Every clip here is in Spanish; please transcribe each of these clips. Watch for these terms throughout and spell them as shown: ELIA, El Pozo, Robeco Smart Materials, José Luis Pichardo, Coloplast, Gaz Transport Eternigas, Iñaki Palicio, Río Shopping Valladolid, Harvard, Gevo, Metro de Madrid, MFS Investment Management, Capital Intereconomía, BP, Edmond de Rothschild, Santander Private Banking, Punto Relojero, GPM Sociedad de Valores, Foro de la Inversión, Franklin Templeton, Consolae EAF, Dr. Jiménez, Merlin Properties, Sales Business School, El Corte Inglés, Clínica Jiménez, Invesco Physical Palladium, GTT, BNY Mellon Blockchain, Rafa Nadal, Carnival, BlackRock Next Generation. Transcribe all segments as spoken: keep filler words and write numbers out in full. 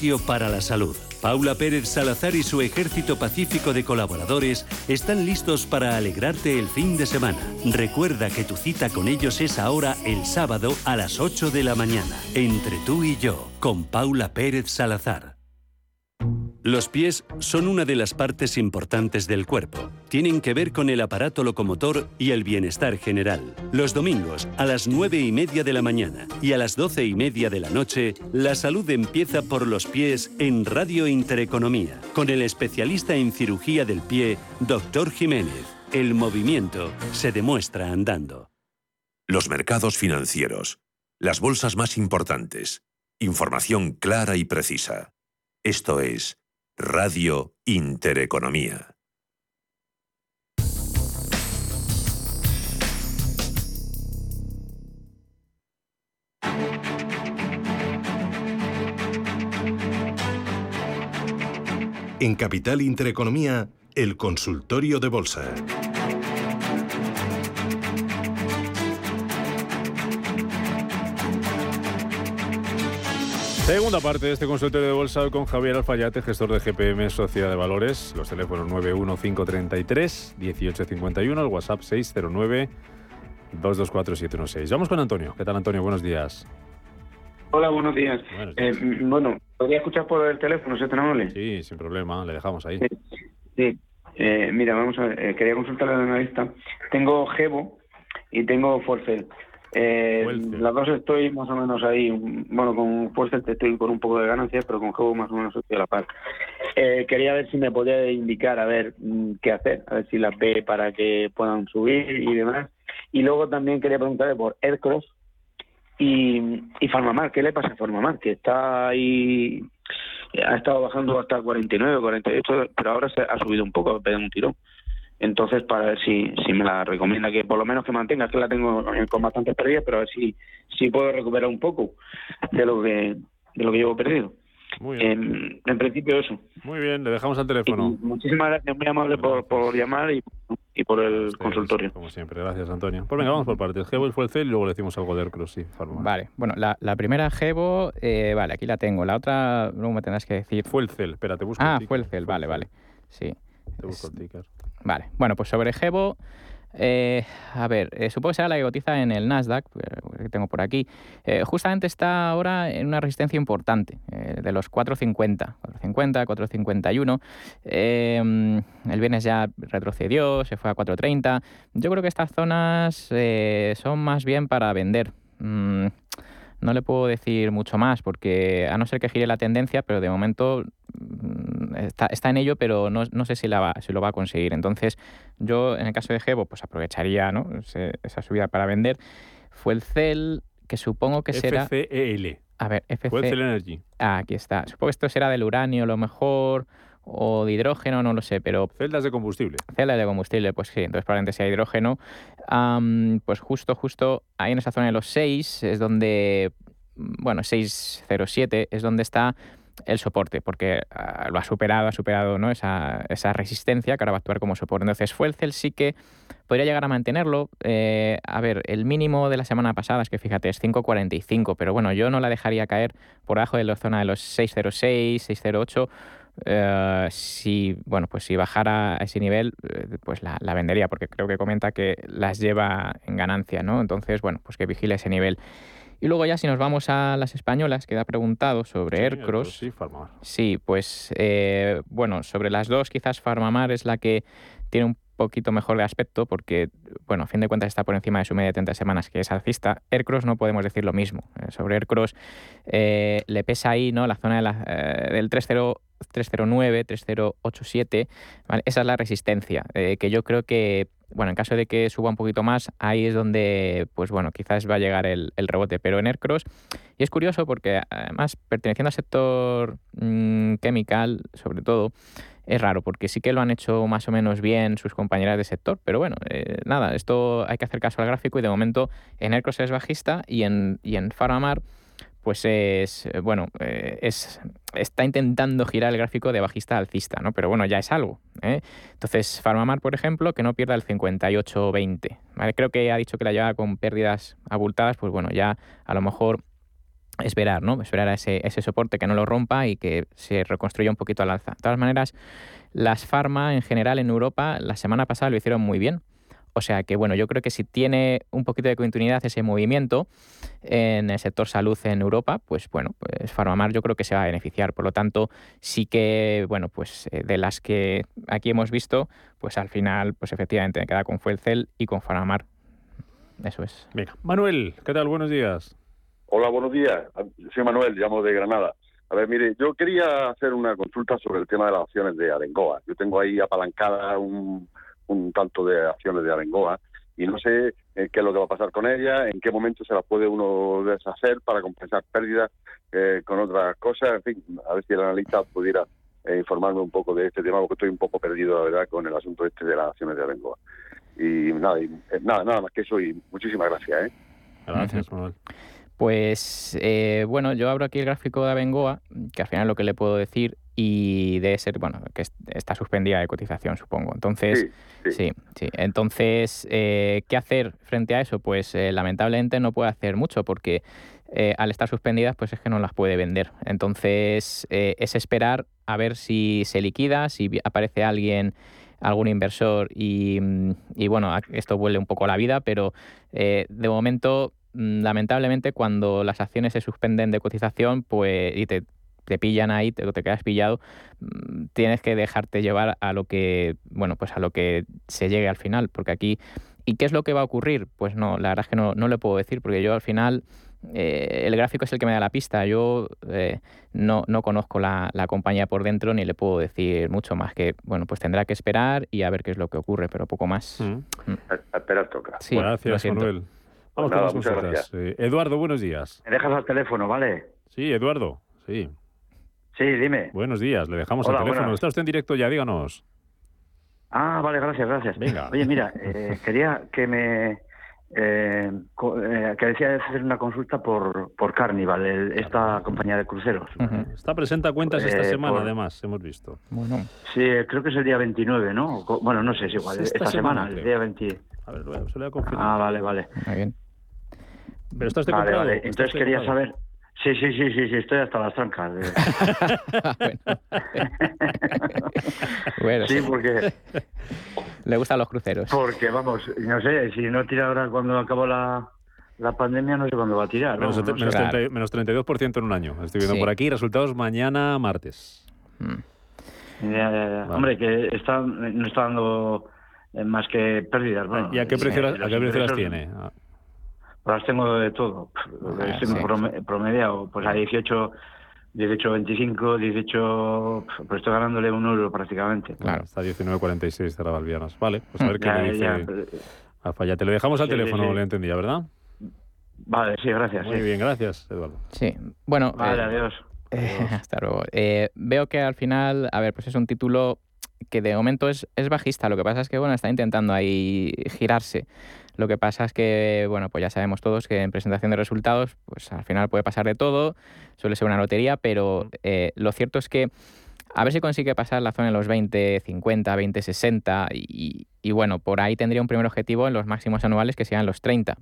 beneficio para la salud. Paula Pérez Salazar y su ejército pacífico de colaboradores están listos para alegrarte el fin de semana. Recuerda que tu cita con ellos es ahora el sábado a las ocho de la mañana. Entre tú y yo, con Paula Pérez Salazar. Los pies son una de las partes importantes del cuerpo. Tienen que ver con el aparato locomotor y el bienestar general. Los domingos, a las nueve y media de la mañana y a las doce y media de la noche, la salud empieza por los pies en Radio Intereconomía, con el especialista en cirugía del pie, doctor Jiménez. El movimiento se demuestra andando. Los mercados financieros. Las bolsas más importantes. Información clara y precisa. Esto es Radio Intereconomía. En Capital Intereconomía, el consultorio de bolsa. Segunda parte de este consultorio de bolsa con Javier Alfayate, gestor de G P M Sociedad de Valores. Los teléfonos nueve uno cinco tres tres, uno ocho cinco uno, el WhatsApp seis cero nueve, dos dos cuatro siete uno seis. Vamos con Antonio. ¿Qué tal, Antonio? Buenos días. Hola, buenos días. Buenos días. Eh, bueno, ¿podría escuchar por el teléfono, si es tan amable? Sí, sin problema, le dejamos ahí. Sí, sí. Eh, mira, vamos a ver, eh, quería consultar al analista. Tengo Gevo y tengo FuelCell. Eh, las dos estoy más o menos ahí. Bueno, con FuelCell estoy con un poco de ganancias, pero con Gevo más o menos estoy a la par. Eh, quería ver si me podía indicar a ver qué hacer, a ver si las ve para que puedan subir y demás. Y luego también quería preguntarle por AirCross y, y FarmaMar. ¿Qué le pasa a FarmaMar? Que está ahí, ha estado bajando hasta cuarenta y nueve, cuarenta y ocho, pero ahora se ha subido un poco, ha pegado un tirón. Entonces, para ver si, si me la recomienda, que por lo menos que mantenga, que la tengo con bastantes pérdidas, pero a ver si, si puedo recuperar un poco de lo que de lo que llevo perdido. Muy bien. Eh, en principio eso. Muy bien, le dejamos al teléfono. Y muchísimas gracias, muy amable por, por llamar y, y por el sí, consultorio. Sí, como siempre, gracias, Antonio. Pues venga, vamos por partes. Gevo y FuelCell y luego le decimos algo de AirCross y FarmaMar. Vale, bueno, la, la primera Gevo, eh, vale, aquí la tengo. La otra, luego me tendrás que decir. FuelCell, espera, te busco. Ah, el FuelCell, vale, vale. Sí. Te busco el ticker. Vale, bueno, pues sobre Gevo, eh, a ver, eh, supongo que será la que cotiza en el Nasdaq, que tengo por aquí. Eh, justamente está ahora en una resistencia importante, eh, de los cuatro cincuenta, cuatro cincuenta, cuatro cincuenta y uno. Eh, el viernes ya retrocedió, se fue a cuatro treinta. Yo creo que estas zonas eh, son más bien para vender. Mm. No le puedo decir mucho más, porque a no ser que gire la tendencia, pero de momento está, está en ello, pero no, no sé si, la va, si lo va a conseguir. Entonces, yo en el caso de Gevo, pues aprovecharía, ¿no?, Ese, esa subida para vender. FuelCell, que supongo que será... F C E L. A ver, F C... FuelCell Energy. Ah, aquí está. Supongo que esto será del uranio, a lo mejor, o de hidrógeno, no lo sé, pero... Celdas de combustible. Celdas de combustible, pues sí, entonces probablemente sea hidrógeno. Um, pues justo, justo, ahí en esa zona de los seis es donde... Bueno, seis cero siete es donde está el soporte, porque uh, lo ha superado, ha superado, ¿no?, esa, esa resistencia que ahora va a actuar como soporte. Entonces, FuelCell sí que podría llegar a mantenerlo. Eh, a ver, el mínimo de la semana pasada, es que fíjate, es cinco cuarenta y cinco, pero bueno, yo no la dejaría caer por abajo de la zona de los seis cero seis, seis cero ocho... Uh, si bueno pues si bajara a ese nivel, pues la, la vendería, porque creo que comenta que las lleva en ganancia, ¿no? Entonces, bueno, pues que vigile ese nivel. Y luego ya si nos vamos a las españolas, que ha preguntado sobre sí, AirCross. Sí, FarmaMar. Sí, pues eh, bueno, sobre las dos quizás FarmaMar es la que tiene un poquito mejor de aspecto, porque, bueno, a fin de cuentas está por encima de su media de treinta semanas, que es alcista. AirCross no podemos decir lo mismo. Sobre AirCross eh, le pesa ahí, ¿no?, la zona de la, eh, del tres cero nueve, tres cero ocho siete, ¿vale? Esa es la resistencia, eh, que yo creo que, bueno, en caso de que suba un poquito más, ahí es donde, pues bueno, quizás va a llegar el, el rebote. Pero en AirCross, y es curioso porque además, perteneciendo al sector mmm, chemical, sobre todo, es raro, porque sí que lo han hecho más o menos bien sus compañeras de sector, pero bueno, eh, nada, esto hay que hacer caso al gráfico, y de momento en AirCross es bajista y en, y en FarmaMar, pues es, bueno, eh, es, está intentando girar el gráfico de bajista a alcista, ¿no? Pero bueno, ya es algo, ¿eh? Entonces, FarmaMar, por ejemplo, que no pierda el cincuenta y ocho veinte, ¿vale? Creo que ha dicho que la lleva con pérdidas abultadas, pues bueno, ya a lo mejor esperar, ¿no? Esperar a ese, ese soporte que no lo rompa y que se reconstruya un poquito al alza. De todas maneras, las farma en general en Europa la semana pasada lo hicieron muy bien. O sea que, bueno, yo creo que si tiene un poquito de continuidad ese movimiento en el sector salud en Europa, pues bueno, pues FarmaMar yo creo que se va a beneficiar. Por lo tanto, sí que, bueno, pues de las que aquí hemos visto, pues al final, pues efectivamente me queda con FuelCell y con FarmaMar. Eso es. Venga. Manuel, ¿qué tal? Buenos días. Hola, buenos días. Soy Manuel, llamo de Granada. A ver, mire, yo quería hacer una consulta sobre el tema de las acciones de Abengoa. Yo tengo ahí apalancada un... un tanto de acciones de Abengoa, y no sé eh, qué es lo que va a pasar con ella, en qué momento se la puede uno deshacer para compensar pérdidas eh, con otras cosas, en fin, a ver si el analista pudiera eh, informarme un poco de este tema, porque estoy un poco perdido, la verdad, con el asunto este de las acciones de Abengoa. Y nada, y, eh, nada, nada más que eso, y muchísimas gracias. ¿eh? Gracias, Manuel. Pues, eh, bueno, yo abro aquí el gráfico de Abengoa, que al final lo que le puedo decir, y debe ser, bueno, que está suspendida de cotización, supongo. Entonces, sí, sí. sí, sí. Entonces, eh, ¿qué hacer frente a eso? Pues, eh, lamentablemente no puede hacer mucho, porque eh, al estar suspendidas, pues es que no las puede vender. Entonces, eh, es esperar a ver si se liquida, si aparece alguien... algún inversor y, y bueno, esto vuelve un poco a la vida, pero eh, de momento, lamentablemente, cuando las acciones se suspenden de cotización, pues y te, te pillan ahí, te, te quedas pillado, tienes que dejarte llevar a lo que, bueno, pues a lo que se llegue al final, porque aquí... ¿Y qué es lo que va a ocurrir? Pues no, la verdad es que no, no le puedo decir, porque yo al final... Eh, el gráfico es el que me da la pista. Yo eh, no, no conozco la, la compañía por dentro ni le puedo decir mucho más que, bueno, pues tendrá que esperar y a ver qué es lo que ocurre, pero poco más. Mm. Mm. A, a esperar toca. Sí, gracias, Manuel. Vamos con las consultas. Eh, Eduardo, buenos días. Me dejas al teléfono, ¿vale? Sí, Eduardo, sí. Sí, dime. Buenos días, le dejamos al teléfono. Buenas. Está usted en directo ya, díganos. Ah, vale, gracias, gracias. Venga. Oye, mira, eh, quería que me... Eh, eh, que decía hacer una consulta por por Carnival, el, esta Carnival. compañía de cruceros. Uh-huh. Está presenta cuentas eh, esta semana, por... además, hemos visto. Bueno. Sí, creo que es el día veintinueve, ¿no? Bueno, no sé, es igual, esta, esta semana, semana el día veinte. A ver, bueno, se lo voy a confirmar. Ah, vale, vale. Muy bien. Pero está usted vale, vale. Entonces ¿Está quería comprado? saber... Sí, sí, sí, sí, sí, estoy hasta las trancas. bueno. Sí, porque... Le gustan los cruceros. Porque, vamos, no sé, si no tira ahora cuando acabó la, la pandemia, no sé cuándo va a tirar. Menos, ¿no? menos, claro. treinta, menos treinta y dos por ciento en un año. Estoy viendo sí. por aquí resultados mañana martes. Hmm. Ya, ya, ya. Vale. Hombre, que está, no está dando más que pérdidas. Bueno, ¿Y a qué precio, sí, las, a qué precio las tiene? Ah. Las tengo de todo, ah, sí, promediado, pues a dieciocho, dieciocho veinticinco, dieciocho, pues estoy ganándole un euro prácticamente. Claro, está diecinueve cuarenta y seis de la Valvianas. Vale, pues a ver qué ya, le dice ya, pero... Alfayate. Lo dejamos al sí, teléfono, sí, sí. le entendía, ¿verdad? Vale, sí, gracias. Muy sí. bien, gracias, Eduardo. Sí, bueno... Vale, eh, adiós. Eh, hasta luego. Eh, veo que al final, a ver, pues es un título... que de momento es, es bajista, lo que pasa es que bueno, está intentando ahí girarse. Lo que pasa es que, bueno, pues ya sabemos todos que en presentación de resultados, pues al final puede pasar de todo, suele ser una lotería, pero eh, lo cierto es que a ver si consigue pasar la zona de los veinte cincuenta, veinte sesenta y, y bueno, por ahí tendría un primer objetivo en los máximos anuales que sean los treinta.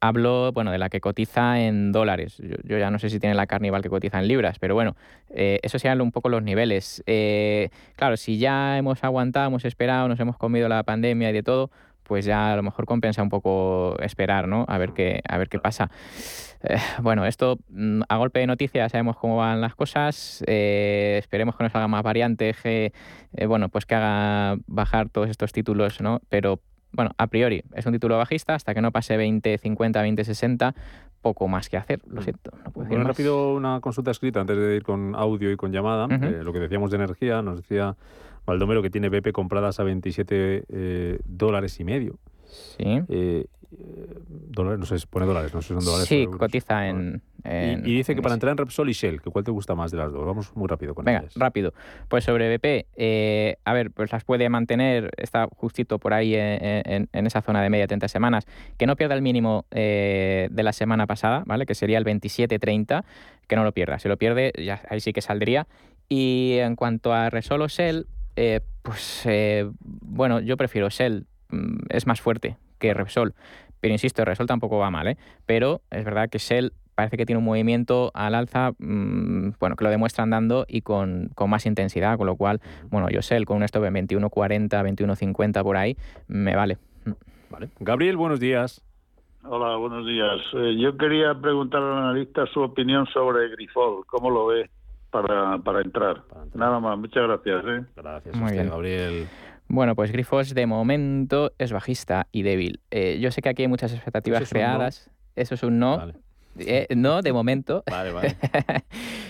Hablo, bueno, de la que cotiza en dólares. Yo, yo ya no sé si tiene la Carnival que cotiza en libras, pero bueno, eh, eso serían un poco los niveles. Eh, claro, si ya hemos aguantado, hemos esperado, nos hemos comido la pandemia y de todo, pues ya a lo mejor compensa un poco esperar, ¿no? A ver qué, a ver qué pasa. Eh, bueno, esto a golpe de noticias sabemos cómo van las cosas. Eh, esperemos que nos haga más variantes, que, eh, bueno, pues que haga bajar todos estos títulos, ¿no? Pero bueno, a priori, es un título bajista, hasta que no pase veinte cincuenta, veinte sesenta, poco más que hacer, lo siento. No puedo decir bueno, más. Rápido una consulta escrita antes de ir con audio y con llamada. Uh-huh. Eh, lo que decíamos de energía, nos decía Baldomero que tiene B P compradas a veintisiete eh, dólares y medio. Sí. Eh, dólares, no sé, pone dólares, no sé si son dólares. Sí, cotiza en... en y, y dice que en para entrar en Repsol y Shell, que ¿cuál te gusta más de las dos? Vamos muy rápido con ellas. Venga, rápido. Pues sobre B P, eh, a ver, pues las puede mantener, está justito por ahí en, en, en esa zona de media treinta semanas, que no pierda el mínimo eh, de la semana pasada, ¿vale? Que sería el veintisiete treinta, que no lo pierda. Si lo pierde, ya ahí sí que saldría. Y en cuanto a Repsol o Shell, eh, pues, eh, bueno, yo prefiero Shell, es más fuerte que Repsol, pero insisto, Repsol tampoco va mal, ¿eh? Pero es verdad que Shell parece que tiene un movimiento al alza, mmm, bueno, que lo demuestran dando y con, con más intensidad, con lo cual, bueno, yo sé, con un stop en veintiuno cuarenta, veintiuno cincuenta por ahí, me vale. Vale. Gabriel, buenos días. Hola, buenos días. Eh, yo quería preguntar al analista su opinión sobre Grifols, ¿cómo lo ve para, para, entrar? para entrar? Nada más, muchas gracias. ¿eh? Gracias a usted, Gabriel. Bueno, pues Grifols de momento es bajista y débil. Eh, yo sé que aquí hay muchas expectativas ¿Eso creadas. No? Eso es un no. Vale. Eh, no, de momento. Vale, vale.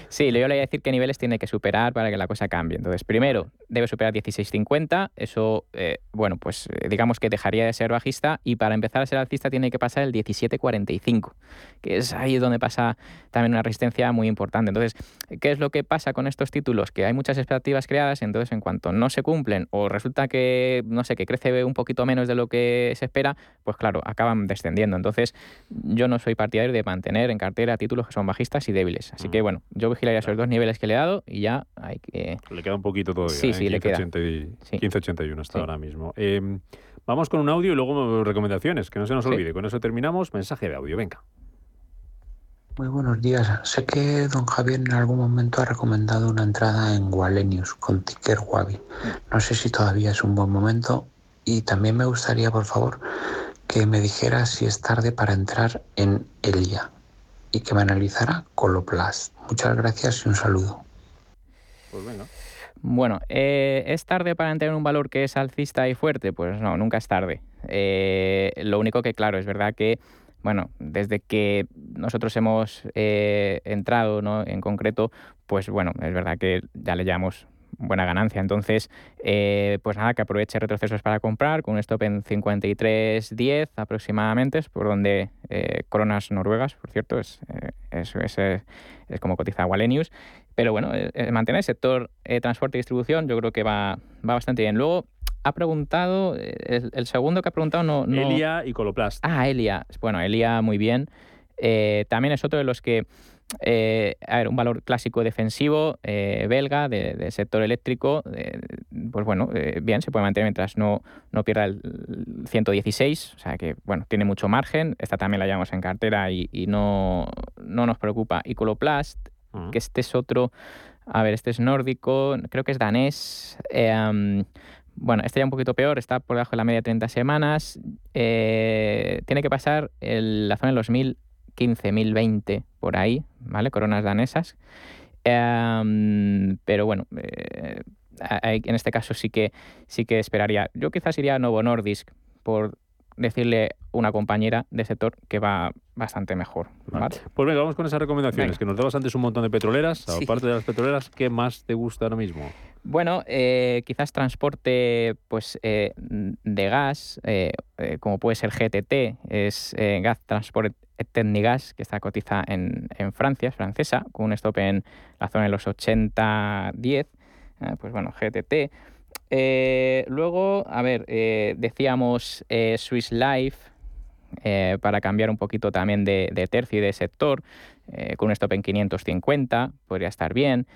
Sí, yo le voy a decir qué niveles tiene que superar para que la cosa cambie. Entonces, primero, debe superar dieciséis cincuenta. Eso, eh, bueno, pues digamos que dejaría de ser bajista. Y para empezar a ser alcista tiene que pasar el diecisiete cuarenta y cinco, que es ahí donde pasa también una resistencia muy importante. Entonces, ¿qué es lo que pasa con estos títulos? Que hay muchas expectativas creadas. Entonces, en cuanto no se cumplen o resulta que, no sé, que crece un poquito menos de lo que se espera, pues claro, acaban descendiendo. Entonces, yo no soy partidario de mantener en cartera títulos que son bajistas y débiles. Así mm. que, bueno, yo vigilaría claro. esos dos niveles que le he dado y ya hay que... Le queda un poquito todavía. Sí, ¿eh? sí, le queda. quince ochenta y uno hasta sí. ahora mismo. Eh, vamos con un audio y luego recomendaciones, que no se nos olvide. Sí. Con eso terminamos. Mensaje de audio, venga. Muy buenos días. Sé que don Javier en algún momento ha recomendado una entrada en Wallenius con ticker Wabi. No sé si todavía es un buen momento y también me gustaría, por favor, que me dijera si es tarde para entrar en ELIA. Y que me analizará Coloplast. Muchas gracias y un saludo. Pues bueno. Bueno, eh, ¿es tarde para entrar en un valor que es alcista y fuerte? Pues no, nunca es tarde. Eh, lo único que, claro, es verdad que, bueno, desde que nosotros hemos eh, entrado, ¿no?, en concreto, pues bueno, es verdad que ya le llamamos buena ganancia. Entonces, eh, pues nada, que aproveche retrocesos para comprar con un stop en cincuenta y tres diez aproximadamente, es por donde eh, coronas noruegas, por cierto, es, eh, es, es, es como cotiza Wallenius. Pero bueno, eh, mantener el sector eh, transporte y distribución, yo creo que va, va bastante bien. Luego, ha preguntado, el, el segundo que ha preguntado no... no... ELIA y Coloplast. Ah, ELIA. Bueno, ELIA muy bien. Eh, también es otro de los que... Eh, a ver, un valor clásico defensivo eh, belga del de sector eléctrico, eh, pues bueno, eh, bien, se puede mantener mientras no, no pierda el ciento dieciséis, o sea que, bueno, tiene mucho margen. Esta también la llevamos en cartera y, y no, no nos preocupa. Y Coloplast, uh-huh. que este es otro, a ver, este es nórdico, creo que es danés. Eh, um, Bueno, este ya un poquito peor, está por debajo de la media de treinta semanas. Eh, tiene que pasar el, la zona de los mil. quince mil veinte por ahí, ¿vale? Coronas danesas. Um, pero bueno, eh, en este caso sí que, sí que esperaría. Yo quizás iría a Novo Nordisk, por decirle una compañera de sector que va bastante mejor. ¿Vale? Vale. Pues venga, vamos con esas recomendaciones, venga. Que nos dabas antes un montón de petroleras. Sí. Aparte de las petroleras, ¿qué más te gusta ahora mismo? Bueno, eh, quizás transporte pues eh, de gas, eh, eh, como puede ser G T T, es eh, Gaz Transport Eternigas, que está cotiza en, en Francia, es francesa, con un stop en la zona de los ochenta diez, eh, pues bueno, G T T. Eh, luego, a ver, eh, decíamos eh, Swiss Life, eh, para cambiar un poquito también de, de tercio y de sector, eh, con un stop en quinientos cincuenta, podría estar bien.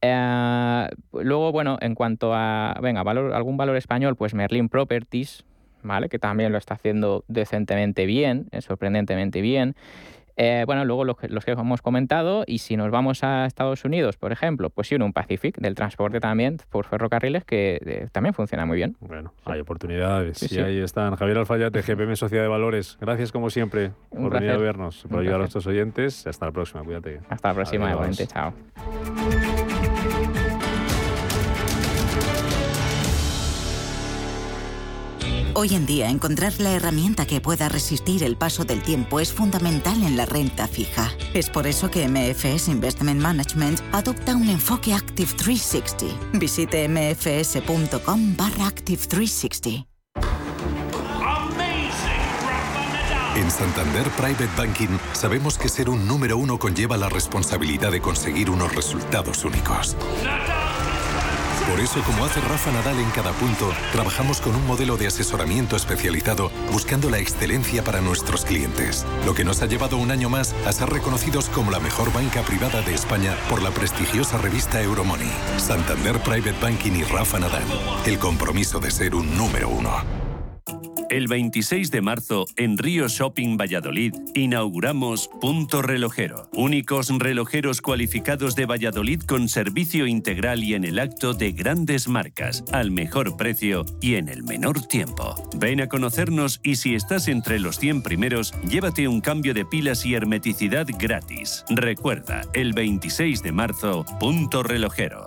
Eh, luego, bueno, en cuanto a venga, valor, algún valor español, pues Merlin Properties, ¿vale? Que también lo está haciendo decentemente bien, eh, sorprendentemente bien. Eh, bueno, luego los, los que hemos comentado, y si nos vamos a Estados Unidos, por ejemplo, pues Union Pacific, del transporte también, por ferrocarriles, que eh, también funciona muy bien. Bueno, sí. Hay oportunidades, sí, y sí. Ahí están. Javier Alfayate, G P M Sociedad de Valores, gracias como siempre Un por placer. venir a vernos, por Un ayudar placer. a nuestros oyentes. Hasta la próxima, cuídate. Hasta la próxima, igualmente, chao. Hoy en día, encontrar la herramienta que pueda resistir el paso del tiempo es fundamental en la renta fija. Es por eso que M F S Investment Management adopta un enfoque Active trescientos sesenta. Visite mfs.com barra Active trescientos sesenta. En Santander Private Banking sabemos que ser un número uno conlleva la responsabilidad de conseguir unos resultados únicos. Por eso, como hace Rafa Nadal en cada punto, trabajamos con un modelo de asesoramiento especializado buscando la excelencia para nuestros clientes. Lo que nos ha llevado un año más a ser reconocidos como la mejor banca privada de España por la prestigiosa revista Euromoney. Santander Private Banking y Rafa Nadal. El compromiso de ser un número uno. El veintiséis de marzo, en Río Shopping Valladolid, inauguramos Punto Relojero. Únicos relojeros cualificados de Valladolid con servicio integral y en el acto de grandes marcas, al mejor precio y en el menor tiempo. Ven a conocernos y si estás entre los cien primeros, llévate un cambio de pilas y hermeticidad gratis. Recuerda, el veintiséis de marzo, Punto Relojero.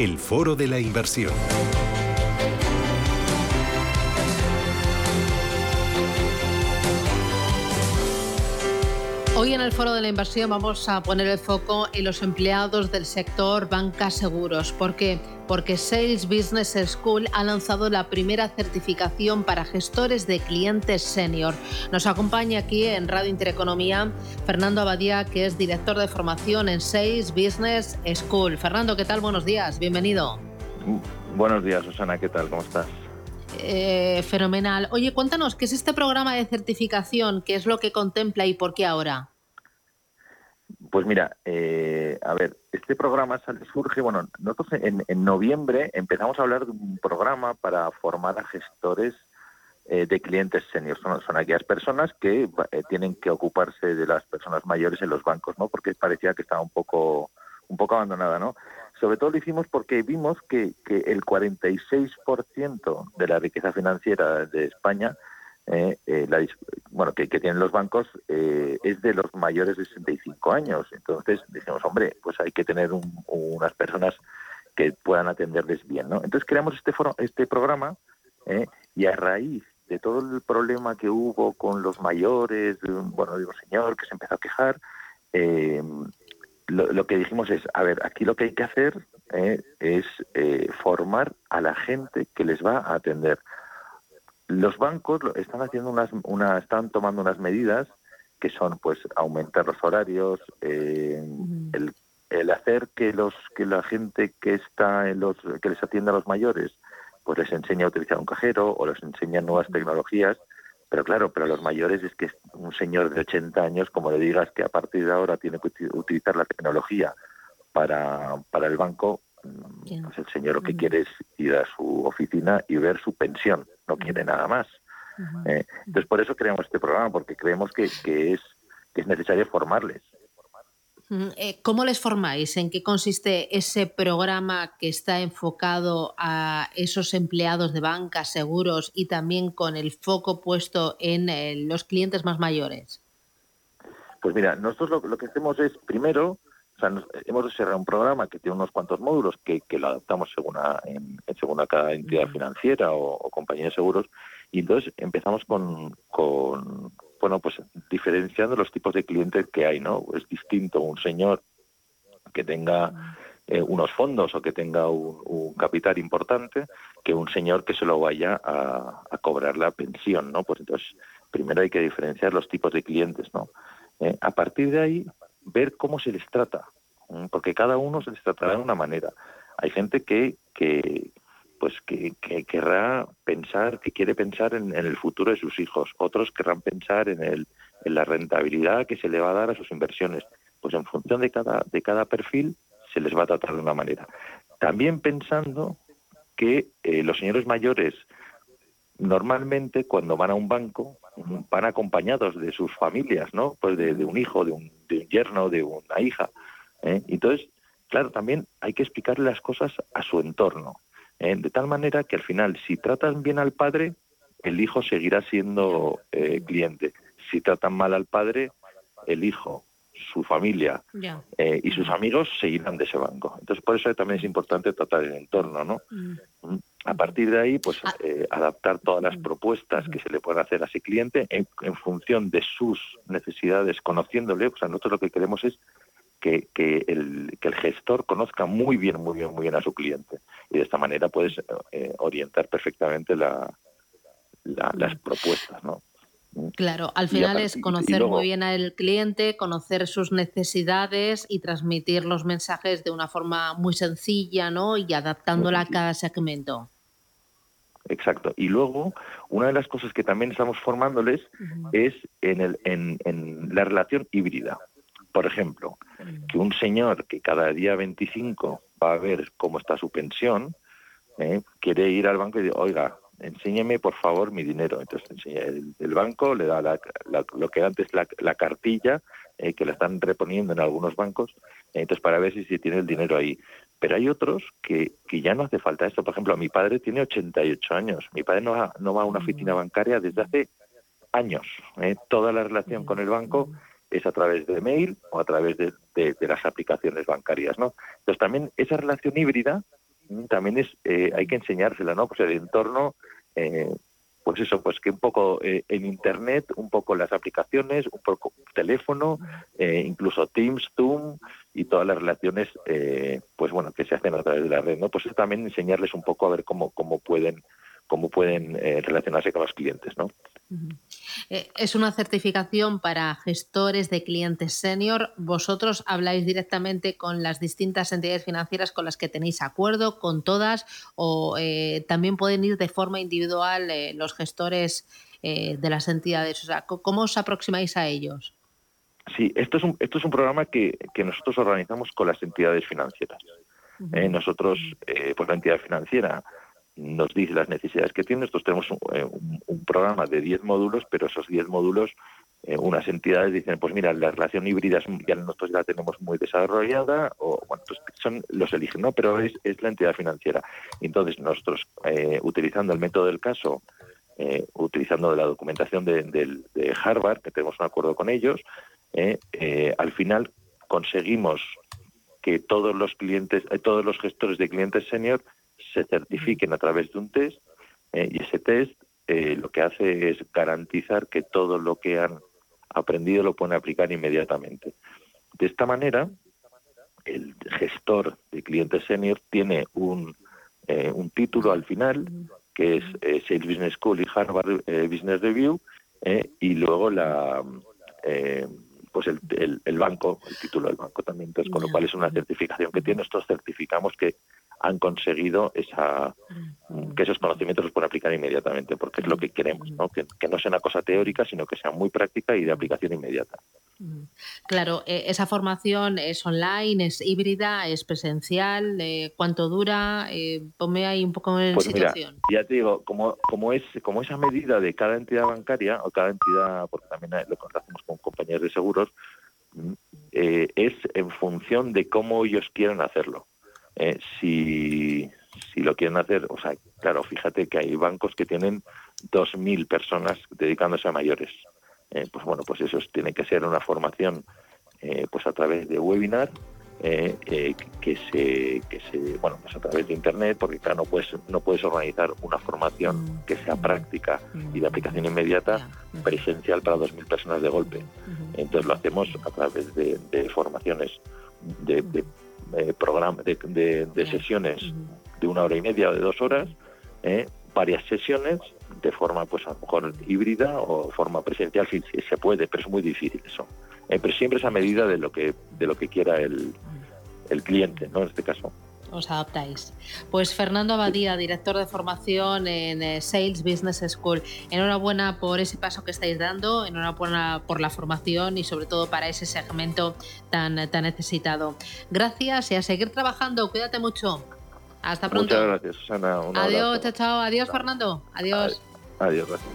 El Foro de la Inversión. Hoy en el Foro de la Inversión vamos a poner el foco en los empleados del sector banca seguros. ¿Por qué? Porque Sales Business School ha lanzado la primera certificación para gestores de clientes senior. Nos acompaña aquí en Radio Intereconomía Fernando Abadía, que es director de formación en Sales Business School. Fernando, ¿qué tal? Buenos días, bienvenido. Buenos días, Susana, ¿qué tal? ¿Cómo estás? Eh, fenomenal. Oye, cuéntanos, ¿qué es este programa de certificación? ¿Qué es lo que contempla y por qué ahora? Pues mira, eh, a ver, este programa surge, bueno, nosotros en, en noviembre empezamos a hablar de un programa para formar a gestores eh, de clientes senior. Son, son aquellas personas que eh, tienen que ocuparse de las personas mayores en los bancos, ¿no? Porque parecía que estaba un poco, un poco abandonada, ¿no? Sobre todo lo hicimos porque vimos que, que el cuarenta y seis por ciento de la riqueza financiera de España, Eh, eh, la, bueno, que, que tienen los bancos eh, es de los mayores de sesenta y cinco años. Entonces decimos, hombre, pues hay que tener un, unas personas que puedan atenderles bien, ¿no? Entonces creamos este foro, este programa eh, y a raíz de todo el problema que hubo con los mayores, de un, bueno, de un señor que se empezó a quejar, eh, lo, lo que dijimos es, a ver, aquí lo que hay que hacer eh, es eh, formar a la gente que les va a atender. Los bancos están haciendo unas, una, están tomando unas medidas que son, pues, aumentar los horarios, eh, el, el hacer que los, que la gente que está en los, que les atiende a los mayores, pues les enseña a utilizar un cajero o les enseña nuevas tecnologías. Pero claro, pero a los mayores es que un señor de ochenta años, como le digas que a partir de ahora tiene que utilizar la tecnología para, para el banco, pues el señor lo que quiere es ir a su oficina y ver su pensión. No quiere nada más. Uh-huh. Eh, entonces, por eso creamos este programa, porque creemos que, que, es, que es necesario formarles. ¿Cómo les formáis? ¿En qué consiste ese programa que está enfocado a esos empleados de banca, seguros y también con el foco puesto en eh, los clientes más mayores? Pues mira, nosotros lo, lo que hacemos es, primero, o sea, nos, hemos desarrollado un programa que tiene unos cuantos módulos que, que lo adaptamos según a, en, según a cada entidad financiera o, o compañía de seguros, y entonces empezamos con, con, bueno, pues diferenciando los tipos de clientes que hay, ¿no? Es distinto un señor que tenga eh, unos fondos o que tenga un, un capital importante que un señor que se lo vaya a, a cobrar la pensión, ¿no? Pues entonces primero hay que diferenciar los tipos de clientes, ¿no? Eh, a partir de ahí, ver cómo se les trata, porque cada uno se les tratará de una manera. Hay gente que, que pues que, que querrá pensar, que quiere pensar en, en el futuro de sus hijos, otros querrán pensar en el, en la rentabilidad que se le va a dar a sus inversiones. Pues en función de cada, de cada perfil se les va a tratar de una manera. También pensando que eh, los señores mayores normalmente cuando van a un banco van acompañados de sus familias, ¿no? Pues de, de un hijo, de un, de un yerno, de una hija, ¿eh? Entonces, claro, también hay que explicarle las cosas a su entorno, ¿eh? De tal manera que al final, si tratan bien al padre, el hijo seguirá siendo eh, cliente. Si tratan mal al padre, el hijo, su familia yeah. eh, y sus amigos seguirán de ese banco. Entonces, por eso también es importante tratar el entorno, ¿no? Mm. A partir de ahí, pues eh, adaptar todas las propuestas que se le pueden hacer a ese cliente en, en función de sus necesidades, conociéndole. O sea, nosotros lo que queremos es que, que, el, que el gestor conozca muy bien, muy bien, muy bien a su cliente. Y de esta manera puedes eh, orientar perfectamente la, la, las propuestas, ¿no? Claro, al final es conocer muy bien al cliente, conocer sus necesidades y transmitir los mensajes de una forma muy sencilla, ¿no? Y adaptándola a cada segmento. Exacto. Y luego, una de las cosas que también estamos formándoles uh-huh. es en, el, en, en la relación híbrida. Por ejemplo, uh-huh. que un señor que cada día veinticinco va a ver cómo está su pensión, ¿eh? Quiere ir al banco y dice, oiga, enséñeme, por favor, mi dinero. Entonces, el, el banco le da la, la, lo que antes la, la cartilla, eh, que la están reponiendo en algunos bancos, eh, entonces para ver si, si tiene el dinero ahí. Pero hay otros que, que ya no hace falta esto. Por ejemplo, mi padre tiene ochenta y ocho años. Mi padre no va, no va a una oficina bancaria desde hace años. Eh. Toda la relación con el banco es a través de mail o a través de, de, de las aplicaciones bancarias, ¿no? Entonces, también esa relación híbrida también es eh, hay que enseñársela, ¿no? Pues el entorno, eh, pues eso, pues que un poco eh, en Internet, un poco las aplicaciones, un poco teléfono, eh, incluso Teams, Zoom y todas las relaciones, eh, pues bueno, que se hacen a través de la red, ¿no? Pues también enseñarles un poco a ver cómo cómo pueden cómo pueden eh, relacionarse con los clientes, ¿no? Uh-huh. Eh, es una certificación para gestores de clientes senior. ¿Vosotros habláis directamente con las distintas entidades financieras con las que tenéis acuerdo, con todas, o eh, también pueden ir de forma individual eh, los gestores eh, de las entidades? O sea, ¿cómo os aproximáis a ellos? Sí, esto es un, esto es un programa que, que nosotros organizamos con las entidades financieras. Uh-huh. Eh, nosotros, eh, pues la entidad financiera nos dice las necesidades que tiene. Nosotros tenemos un, un, un programa de diez módulos, pero esos diez módulos, eh, unas entidades dicen, pues mira, la relación híbrida ya nosotros la tenemos muy desarrollada, o bueno, pues son, los eligen, ¿no? Pero es, es la entidad financiera. Entonces, nosotros, eh, utilizando el método del caso, eh, utilizando la documentación de, de, de Harvard, que tenemos un acuerdo con ellos, eh, eh, al final conseguimos que todos los clientes, eh, todos los gestores de clientes senior se certifiquen a través de un test, eh, y ese test eh, lo que hace es garantizar que todo lo que han aprendido lo pueden aplicar inmediatamente. De esta manera, el gestor de clientes senior tiene un, eh, un título al final, que es eh, Sales Business School y Harvard eh, Business Review, eh, y luego la eh, pues el, el, el banco, el título del banco también. Entonces, con lo cual es una certificación que tiene. Nosotros certificamos que han conseguido esa que esos conocimientos los pueden aplicar inmediatamente, porque es lo que queremos, ¿no? Que, que no sea una cosa teórica, sino que sea muy práctica y de aplicación inmediata. Claro, eh, esa formación es online, es híbrida, es presencial, eh, ¿cuánto dura? Eh, ponme ahí un poco en pues situación. Mira, ya te digo, como, como es como esa medida de cada entidad bancaria o cada entidad, porque también lo contratamos con compañías de seguros, eh, es en función de cómo ellos quieran hacerlo. Eh, si, si lo quieren hacer, o sea, claro, fíjate que hay bancos que tienen dos mil personas dedicándose a mayores. Eh, pues bueno, pues eso tiene que ser una formación eh, pues a través de webinar, eh, eh, que se, que se, bueno, pues a través de internet, porque claro, no puedes, no puedes organizar una formación que sea práctica y de aplicación inmediata presencial para dos mil personas de golpe. Entonces lo hacemos a través de, de formaciones de, de Eh, programa de, de, de sesiones de una hora y media o de dos horas, eh, varias sesiones de forma, pues a lo mejor híbrida o forma presencial, si, si se puede, pero es muy difícil eso. Eh, pero siempre es a medida de lo que de lo que quiera el, el cliente, ¿no? En este caso. Os adaptáis. Pues Fernando Abadía, director de formación en Sales Business School, enhorabuena por ese paso que estáis dando, enhorabuena por la formación y sobre todo para ese segmento tan, tan necesitado. Gracias y a seguir trabajando. Cuídate mucho. Hasta pronto. Muchas gracias, Susana. Un abrazo. Adiós, chao, chao. Adiós, Fernando. Adiós. Adiós, gracias.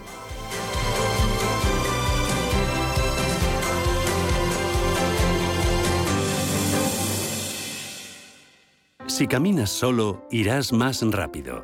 Si caminas solo, irás más rápido.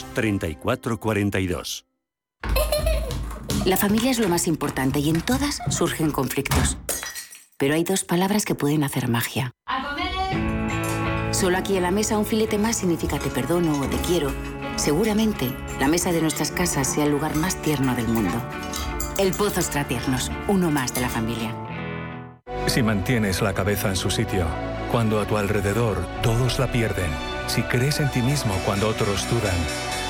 treinta y cuatro cuarenta y dos. La familia es lo más importante y en todas surgen conflictos. Pero hay dos palabras que pueden hacer magia. ¡A comer! Solo aquí en la mesa un filete más significa te perdono o te quiero. Seguramente la mesa de nuestras casas sea el lugar más tierno del mundo. El Pozo Extratiernos, uno más de la familia. Si mantienes la cabeza en su sitio, cuando a tu alrededor todos la pierden, si crees en ti mismo cuando otros dudan,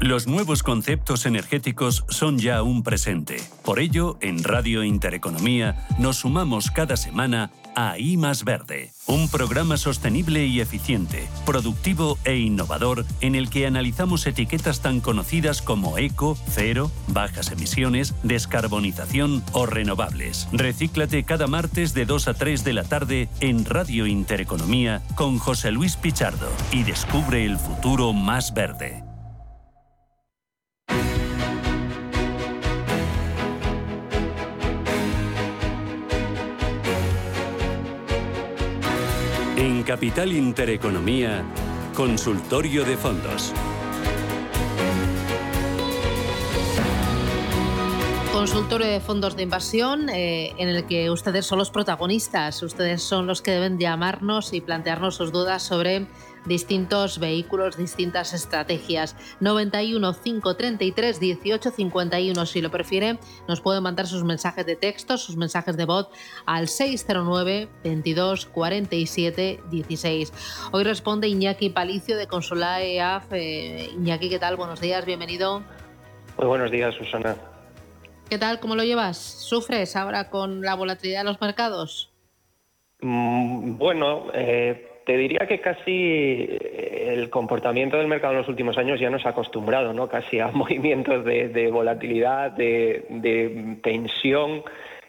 Los nuevos conceptos energéticos son ya un presente. Por ello, en Radio Intereconomía nos sumamos cada semana a I más Verde, un programa sostenible y eficiente, productivo e innovador en el que analizamos etiquetas tan conocidas como eco, cero, bajas emisiones, descarbonización o renovables. Recíclate cada martes de dos a tres de la tarde en Radio Intereconomía con José Luis Pichardo y descubre el futuro más verde. En Capital Intereconomía, consultorio de fondos. Consultorio de fondos de inversión eh, en el que ustedes son los protagonistas, ustedes son los que deben llamarnos y plantearnos sus dudas sobre distintos vehículos, distintas estrategias. noventa y uno, cinco treinta y tres, dieciocho cincuenta y uno. Si lo prefiere, nos pueden mandar sus mensajes de texto, sus mensajes de voz al seiscientos nueve, veintidós, cuarenta y siete, dieciséis. Hoy responde Iñaki Palicio de Consolae E A F. Eh, Iñaki, ¿qué tal? Buenos días, bienvenido. Muy buenos días, Susana. ¿Qué tal? ¿Cómo lo llevas? ¿Sufres ahora con la volatilidad de los mercados? Mm, bueno, eh, te diría que casi el comportamiento del mercado en los últimos años ya nos ha acostumbrado, ¿no? Casi a movimientos de, de volatilidad, de, de tensión.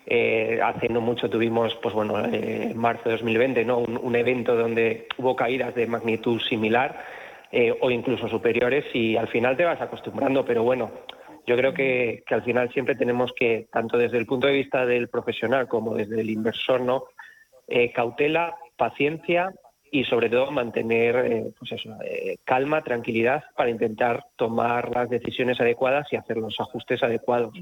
Eh, hace no mucho tuvimos, pues bueno, eh, marzo de dos mil veinte, ¿no? Un, un evento donde hubo caídas de magnitud similar eh, o incluso superiores y al final te vas acostumbrando, pero bueno. Yo creo que, que al final siempre tenemos que, tanto desde el punto de vista del profesional como desde el inversor, ¿no? Eh, cautela, paciencia y sobre todo mantener eh, pues eso, eh, calma, tranquilidad para intentar tomar las decisiones adecuadas y hacer los ajustes adecuados.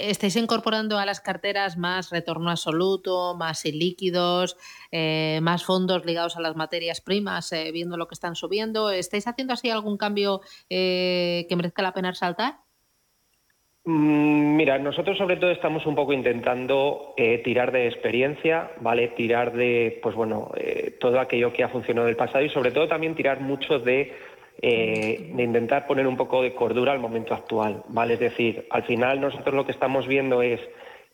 ¿Estáis incorporando a las carteras más retorno absoluto, más ilíquidos, eh, más fondos ligados a las materias primas, eh, viendo lo que están subiendo? ¿Estáis haciendo así algún cambio eh, que merezca la pena resaltar? Mira, nosotros sobre todo estamos un poco intentando eh, tirar de experiencia, ¿vale? Tirar de, pues bueno, eh, todo aquello que ha funcionado del pasado y sobre todo también tirar mucho de... Eh, de intentar poner un poco de cordura al momento actual, ¿vale? Es decir, al final nosotros lo que estamos viendo es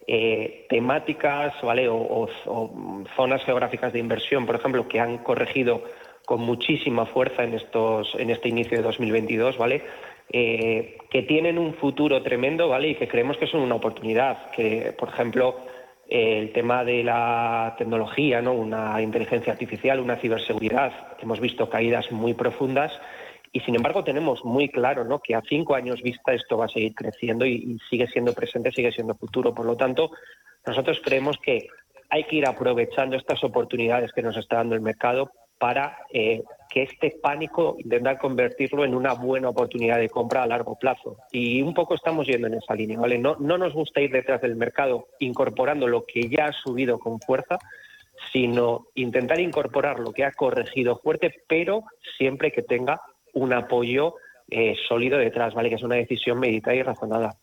eh, temáticas, ¿vale? O, o, o zonas geográficas de inversión, por ejemplo, que han corregido con muchísima fuerza en estos, en este inicio de dos mil veintidós, ¿vale? Eh, que tienen un futuro tremendo, ¿vale? Y que creemos que son una oportunidad, que, por ejemplo, eh, el tema de la tecnología, ¿no? Una inteligencia artificial, una ciberseguridad, hemos visto caídas muy profundas. Y, sin embargo, tenemos muy claro, ¿no?, que a cinco años vista esto va a seguir creciendo y, y sigue siendo presente, sigue siendo futuro. Por lo tanto, nosotros creemos que hay que ir aprovechando estas oportunidades que nos está dando el mercado para eh, que este pánico intentar convertirlo en una buena oportunidad de compra a largo plazo. Y un poco estamos yendo en esa línea, ¿vale? No, no nos gusta ir detrás del mercado incorporando lo que ya ha subido con fuerza, sino intentar incorporar lo que ha corregido fuerte, pero siempre que tenga un apoyo eh, sólido detrás, ¿vale? Que es una decisión meditada y razonada.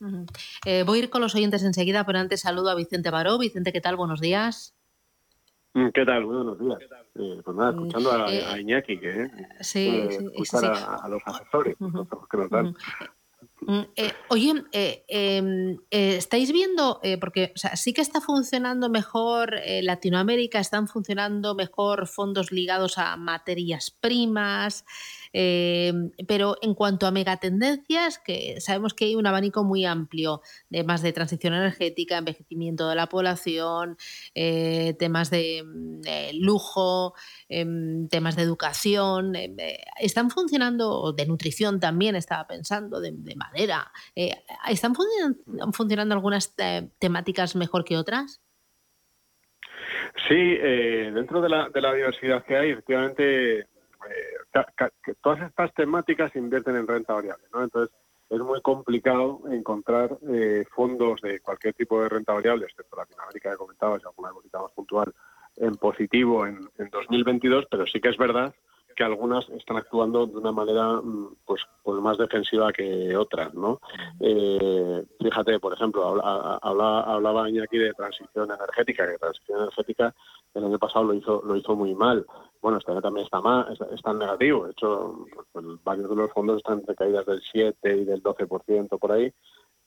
Uh-huh. Eh, voy a ir con los oyentes enseguida, pero antes saludo a Vicente Baró. Vicente, ¿qué tal? Buenos días. ¿Qué tal? Buenos días. Eh, pues nada, escuchando a, eh, a Iñaki, que eh, sí, eh, sí, escuchar sí, sí. A, a los asesores, uh-huh. los que nos dan. Uh-huh. eh, oye, eh, eh, ¿estáis viendo? Eh, porque o sea, sí que está funcionando mejor eh, Latinoamérica, están funcionando mejor fondos ligados a materias primas, eh, pero en cuanto a megatendencias, que sabemos que hay un abanico muy amplio, de más de transición energética, envejecimiento de la población, eh, temas de eh, lujo, eh, temas de educación, eh, están funcionando, o de nutrición también estaba pensando, de, de madera, eh, ¿están fun- funcionando algunas eh, temáticas mejor que otras? Sí, eh, dentro de la, de la diversidad que hay, efectivamente... Que todas estas temáticas invierten en renta variable, ¿no? Entonces, es muy complicado encontrar eh, fondos de cualquier tipo de renta variable, excepto Latinoamérica que comentabas, alguna cosita más puntual, en positivo en, en dos mil veintidós, pero sí que es verdad que algunas están actuando de una manera pues, pues más defensiva que otras, ¿no? Eh, fíjate, por ejemplo, habla, habla, hablaba Iñaki de transición energética, que transición energética el año pasado lo hizo, lo hizo muy mal. Bueno, este año también está mal, está, está en negativo. De hecho, pues, varios de los fondos están entre caídas del siete y del doce por ciento por ahí.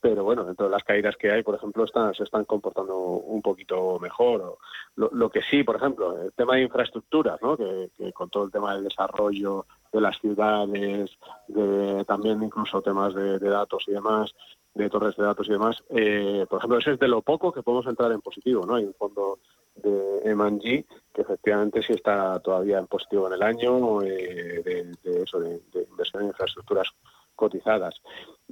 Pero bueno, dentro de las caídas que hay, por ejemplo, están, se están comportando un poquito mejor. Lo, lo que sí, por ejemplo, el tema de infraestructuras, ¿no? Que, que con todo el tema del desarrollo de las ciudades, de, también incluso temas de, de datos y demás, de torres de datos y demás, eh, por ejemplo, eso es de lo poco que podemos entrar en positivo, ¿no? Hay un fondo de eme and ge que efectivamente sí está todavía en positivo en el año, eh, de, de eso, de, de inversión en infraestructuras cotizadas.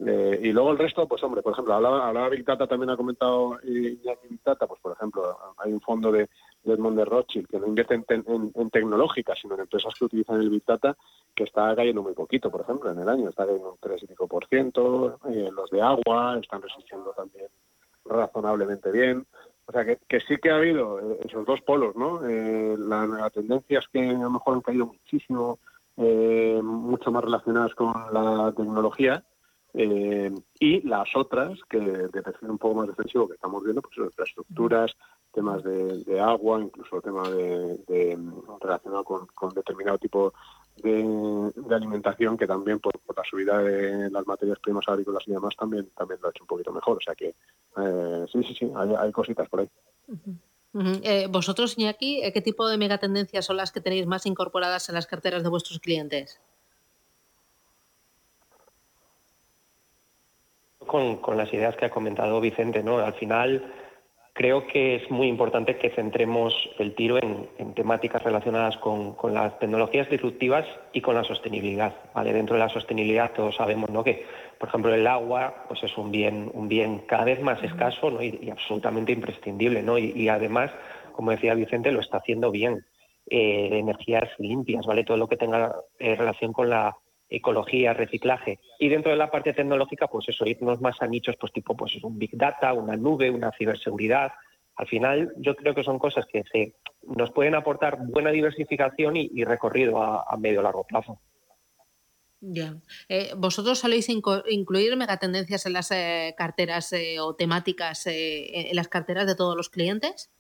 Eh, y luego el resto, pues hombre, por ejemplo, hablaba, hablaba Big Data, también ha comentado eh, Big Data, pues por ejemplo, hay un fondo de Edmond de Rothschild que no invierte en, te- en, en tecnológicas, sino en empresas que utilizan el Big Data, que está cayendo muy poquito, por ejemplo, en el año, está cayendo un tres y pico por ciento, eh, los de agua están resistiendo también razonablemente bien. O sea, que, que sí que ha habido esos dos polos, ¿no? Eh, la, la tendencia es que a lo mejor han caído muchísimo, eh, mucho más relacionadas con la tecnología, eh, y las otras, que de perfil un poco más defensivo que estamos viendo, pues son infraestructuras, temas de, de agua, incluso tema de, de relacionado con, con determinado tipo de, de alimentación, que también por, por la subida de las materias primas agrícolas y demás también, también lo ha hecho un poquito mejor. O sea que eh, sí, sí, sí, hay, hay cositas por ahí. Uh-huh. Uh-huh. Eh, vosotros, Iñaki, ¿qué tipo de megatendencias son las que tenéis más incorporadas en las carteras de vuestros clientes? Con, con las ideas que ha comentado Vicente, ¿no? Al final creo que es muy importante que centremos el tiro en, en temáticas relacionadas con, con las tecnologías disruptivas y con la sostenibilidad, ¿vale? Dentro de la sostenibilidad todos sabemos, ¿no?, que, por ejemplo, el agua pues es un bien, un bien cada vez más escaso, ¿no?, y, y absolutamente imprescindible, ¿no? Y, y además, como decía Vicente, lo está haciendo bien. Eh, energías limpias, ¿vale? Todo lo que tenga eh, relación con la ecología, reciclaje, y dentro de la parte tecnológica, pues eso, irnos más a nichos pues tipo pues un Big Data, una nube, una ciberseguridad. Al final yo creo que son cosas que se nos pueden aportar buena diversificación y, y recorrido a, a medio largo plazo. Ya. Eh, ¿Vosotros soléis inco- incluir megatendencias en las eh, carteras eh, o temáticas eh, en las carteras de todos los clientes?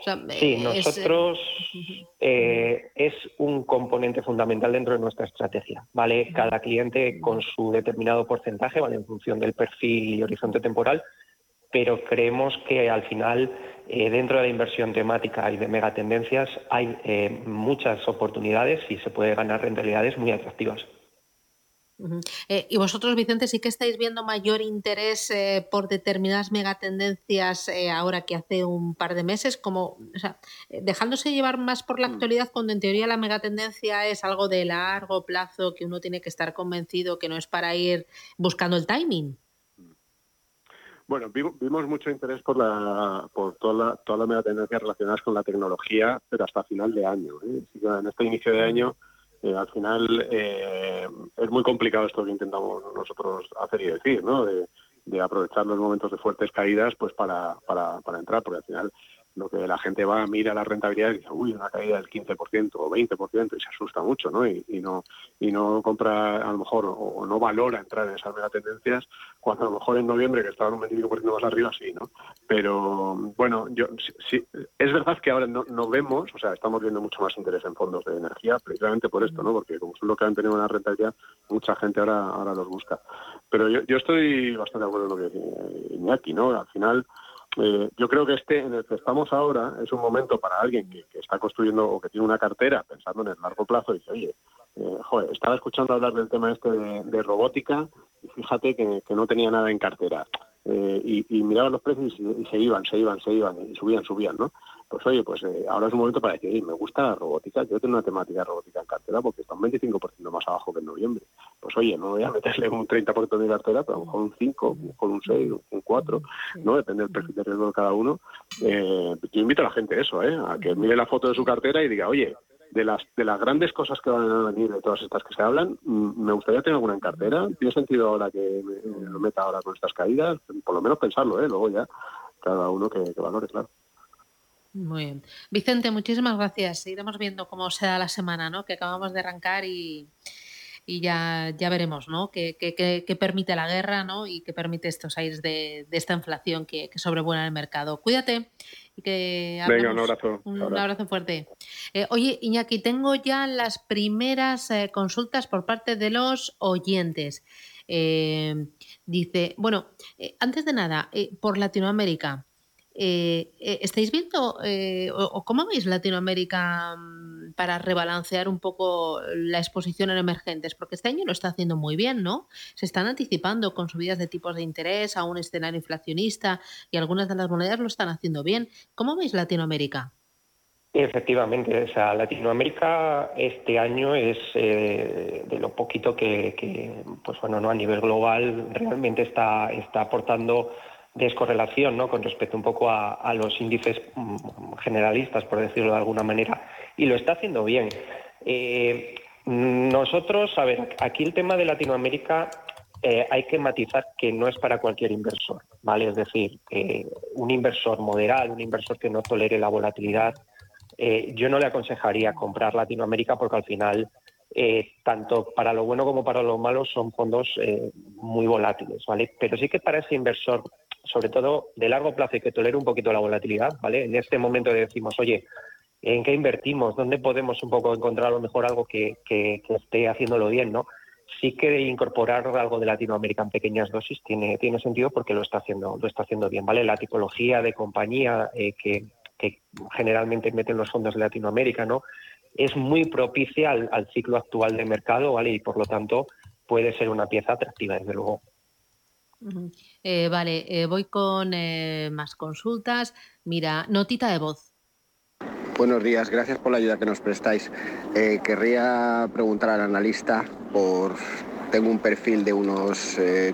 O sea, sí, nosotros es, eh, es un componente fundamental dentro de nuestra estrategia, ¿vale? Cada cliente con su determinado porcentaje, ¿vale?, en función del perfil y horizonte temporal, pero creemos que al final eh, dentro de la inversión temática y de megatendencias hay eh, muchas oportunidades y se puede ganar rentabilidades muy atractivas. Uh-huh. Eh, y vosotros, Vicente, sí que estáis viendo mayor interés eh, por determinadas megatendencias eh, ahora que hace un par de meses, como, o sea, dejándose llevar más por la actualidad, cuando en teoría la megatendencia es algo de largo plazo, que uno tiene que estar convencido, que no es para ir buscando el timing. Bueno, vimos mucho interés por la por toda la, toda la megatendencia relacionadas con la tecnología, pero hasta final de año, ¿eh? En este inicio de año Eh, al final eh, es muy complicado esto que intentamos nosotros hacer y decir, ¿no? De, de aprovechar los momentos de fuertes caídas pues para, para, para entrar, porque al final Lo que la gente va, mira la rentabilidad y dice, uy, una caída del quince por ciento o veinte por ciento, y se asusta mucho, ¿no? Y, y no y no compra, a lo mejor, o, o no valora entrar en esas megatendencias, cuando a lo mejor en noviembre, que estaban un veinticinco por ciento más arriba, sí, ¿no? Pero, bueno, yo sí, es verdad que ahora no, no vemos, o sea, estamos viendo mucho más interés en fondos de energía, precisamente por esto, ¿no? Porque como son los que han tenido una rentabilidad, mucha gente ahora, ahora los busca. Pero yo, yo estoy bastante de acuerdo con lo que dice Iñaki, ¿no? Al final... Eh, yo creo que este en el que estamos ahora es un momento para alguien que, que está construyendo o que tiene una cartera pensando en el largo plazo y dice, oye, eh, joder, estaba escuchando hablar del tema este de, de robótica y fíjate que, que no tenía nada en cartera. Eh, y, y miraba los precios y, y se iban, se iban, se iban y subían, subían, ¿no? Pues oye, pues eh, ahora es un momento para decir, me gusta la robótica, yo tengo una temática robótica en cartera porque está un veinticinco por ciento más abajo que en noviembre. Pues oye, no voy a meterle un treinta por ciento de mi cartera, pero a lo mejor un cinco, a lo mejor un seis, un cuatro, ¿no? Depende del perfil de riesgo de cada uno. Eh, yo invito a la gente a eso, ¿eh? A que mire la foto de su cartera y diga, oye, de las de las grandes cosas que van a venir, de todas estas que se hablan, me gustaría tener alguna en cartera. ¿Tiene sentido ahora que me lo meta ahora con estas caídas? Por lo menos pensarlo, ¿eh? Luego ya cada uno que, que valore, claro. Muy bien. Vicente, muchísimas gracias. Seguiremos viendo cómo se da la semana, ¿no? Que acabamos de arrancar y, y ya, ya veremos, ¿no? Que, que, que, que permite la guerra, ¿no? Y que permite estos aires de, de esta inflación que, que sobrevuela el mercado. Cuídate. Y que venga, un abrazo. Un, un abrazo fuerte. Eh, oye, Iñaki, tengo ya las primeras eh, consultas por parte de los oyentes. Eh, dice, bueno, eh, antes de nada, eh, por Latinoamérica, eh, eh, ¿estáis viendo eh, o, o cómo veis Latinoamérica para rebalancear un poco la exposición en emergentes? Porque este año lo está haciendo muy bien, ¿no? Se están anticipando con subidas de tipos de interés a un escenario inflacionista y algunas de las monedas lo están haciendo bien. ¿Cómo veis Latinoamérica? Efectivamente, o sea, Latinoamérica este año es eh, de lo poquito que, que, pues bueno, no a nivel global realmente está, está aportando descorrelación, ¿no? Con respecto un poco a, a los índices generalistas, por decirlo de alguna manera, y lo está haciendo bien. Eh, nosotros, a ver, aquí el tema de Latinoamérica eh, hay que matizar que no es para cualquier inversor, ¿vale? Es decir, eh, un inversor moderado, un inversor que no tolere la volatilidad, eh, yo no le aconsejaría comprar Latinoamérica porque al final, eh, tanto para lo bueno como para lo malo, son fondos eh, muy volátiles, ¿vale? Pero sí que para ese inversor, sobre todo de largo plazo, y que tolere un poquito la volatilidad, ¿vale? En este momento decimos, oye, ¿en qué invertimos? ¿Dónde podemos un poco encontrar a lo mejor algo que, que, que esté haciéndolo bien, ¿no? Sí que incorporar algo de Latinoamérica en pequeñas dosis tiene, tiene sentido porque lo está haciendo, lo está haciendo bien, ¿vale? La tipología de compañía eh, que, que generalmente meten los fondos de Latinoamérica, ¿no? Es muy propicia al, al ciclo actual de mercado, ¿vale? Y por lo tanto puede ser una pieza atractiva, desde luego. Uh-huh. Eh, vale, eh, voy con eh, más consultas. Mira, notita de voz. Buenos días, gracias por la ayuda que nos prestáis. Eh, querría preguntar al analista por... Tengo un perfil de unos eh,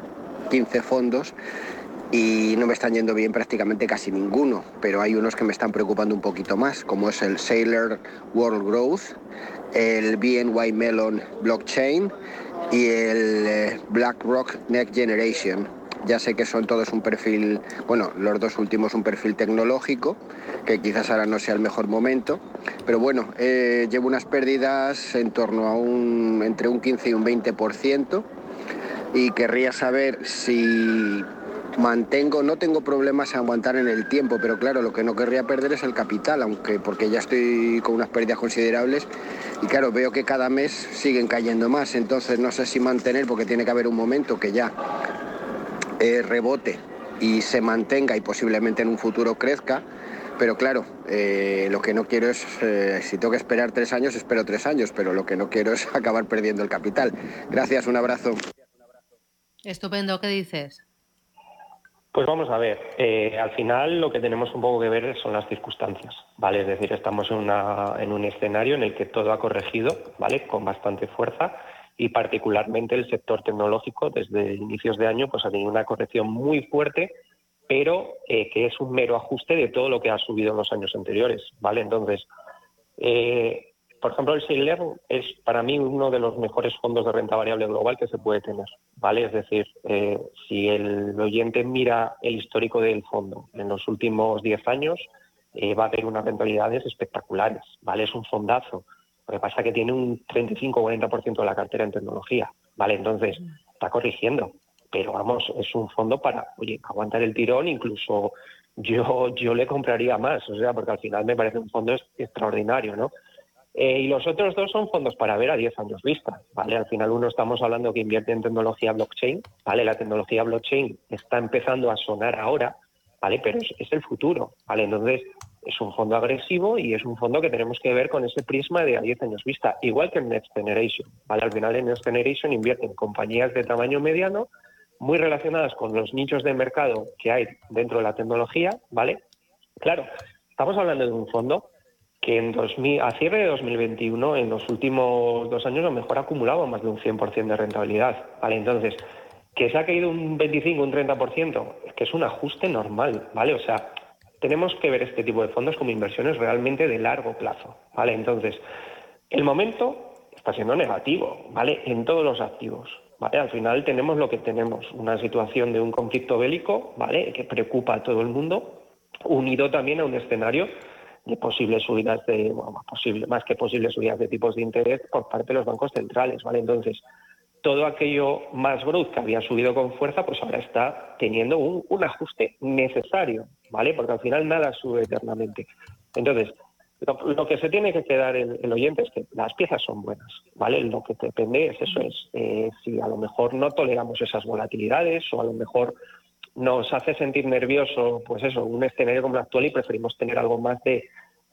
quince fondos y no me están yendo bien prácticamente casi ninguno, pero hay unos que me están preocupando un poquito más, como es el Sailor World Growth, el B N Y Mellon Blockchain y el eh, BlackRock Next Generation. Ya sé que son todos un perfil, bueno, los dos últimos un perfil tecnológico, que quizás ahora no sea el mejor momento, pero bueno, eh, llevo unas pérdidas en torno a un, entre un quince y un veinte por ciento, y querría saber si mantengo, no tengo problemas a aguantar en el tiempo, pero claro, lo que no querría perder es el capital, aunque porque ya estoy con unas pérdidas considerables y claro, veo que cada mes siguen cayendo más, entonces no sé si mantener, porque tiene que haber un momento que ya Eh, rebote y se mantenga y posiblemente en un futuro crezca, pero claro, eh, lo que no quiero es, eh, si tengo que esperar tres años, espero tres años, pero lo que no quiero es acabar perdiendo el capital. Gracias, un abrazo. Estupendo, ¿qué dices? Pues vamos a ver, eh, al final lo que tenemos un poco que ver son las circunstancias, ¿vale? Es decir, estamos en, una, en un escenario en el que todo ha corregido, ¿vale? Con bastante fuerza. Y particularmente el sector tecnológico desde inicios de año pues ha tenido una corrección muy fuerte, pero eh, que es un mero ajuste de todo lo que ha subido en los años anteriores, ¿vale? Entonces, eh, por ejemplo, el Sailor es para mí uno de los mejores fondos de renta variable global que se puede tener, ¿vale? Es decir, eh, si el oyente mira el histórico del fondo en los últimos diez años, eh, va a tener unas rentabilidades espectaculares, ¿vale? Es un fondazo. Lo que pasa es que tiene un treinta y cinco o cuarenta por ciento de la cartera en tecnología, ¿vale? Entonces, está corrigiendo. Pero, vamos, es un fondo para, oye, aguantar el tirón. Incluso yo yo le compraría más, o sea, porque al final me parece un fondo extraordinario, ¿no? Eh, y los otros dos son fondos para ver a diez años vista, ¿vale? Al final uno estamos hablando que invierte en tecnología blockchain, ¿vale? La tecnología blockchain está empezando a sonar ahora, ¿vale? Pero es, es el futuro, ¿vale? Entonces, es un fondo agresivo y es un fondo que tenemos que ver con ese prisma de a diez años vista, igual que en Next Generation, ¿vale? Al final en Next Generation invierten compañías de tamaño mediano muy relacionadas con los nichos de mercado que hay dentro de la tecnología, ¿vale? Claro, estamos hablando de un fondo que en dos mil, a cierre de dos mil veintiuno, en los últimos dos años, a lo mejor ha acumulado más de un cien por ciento de rentabilidad, ¿vale? Entonces, que se ha caído un veinticinco, un treinta por ciento, es que es un ajuste normal, ¿vale? O sea, tenemos que ver este tipo de fondos como inversiones realmente de largo plazo, ¿vale? Entonces, el momento está siendo negativo, ¿vale? En todos los activos, ¿vale? Al final tenemos lo que tenemos, una situación de un conflicto bélico, ¿vale?, que preocupa a todo el mundo, unido también a un escenario de posibles subidas de, bueno, más, posible, más que posibles subidas de tipos de interés por parte de los bancos centrales, ¿vale? Entonces, todo aquello más growth que había subido con fuerza, pues ahora está teniendo un, un ajuste necesario, ¿vale? Porque al final nada sube eternamente. Entonces, lo, lo que se tiene que quedar el, el oyente es que las piezas son buenas, ¿vale? Lo que depende es eso, es eh, si a lo mejor no toleramos esas volatilidades o a lo mejor nos hace sentir nervioso, pues eso, un escenario como el actual y preferimos tener algo más de,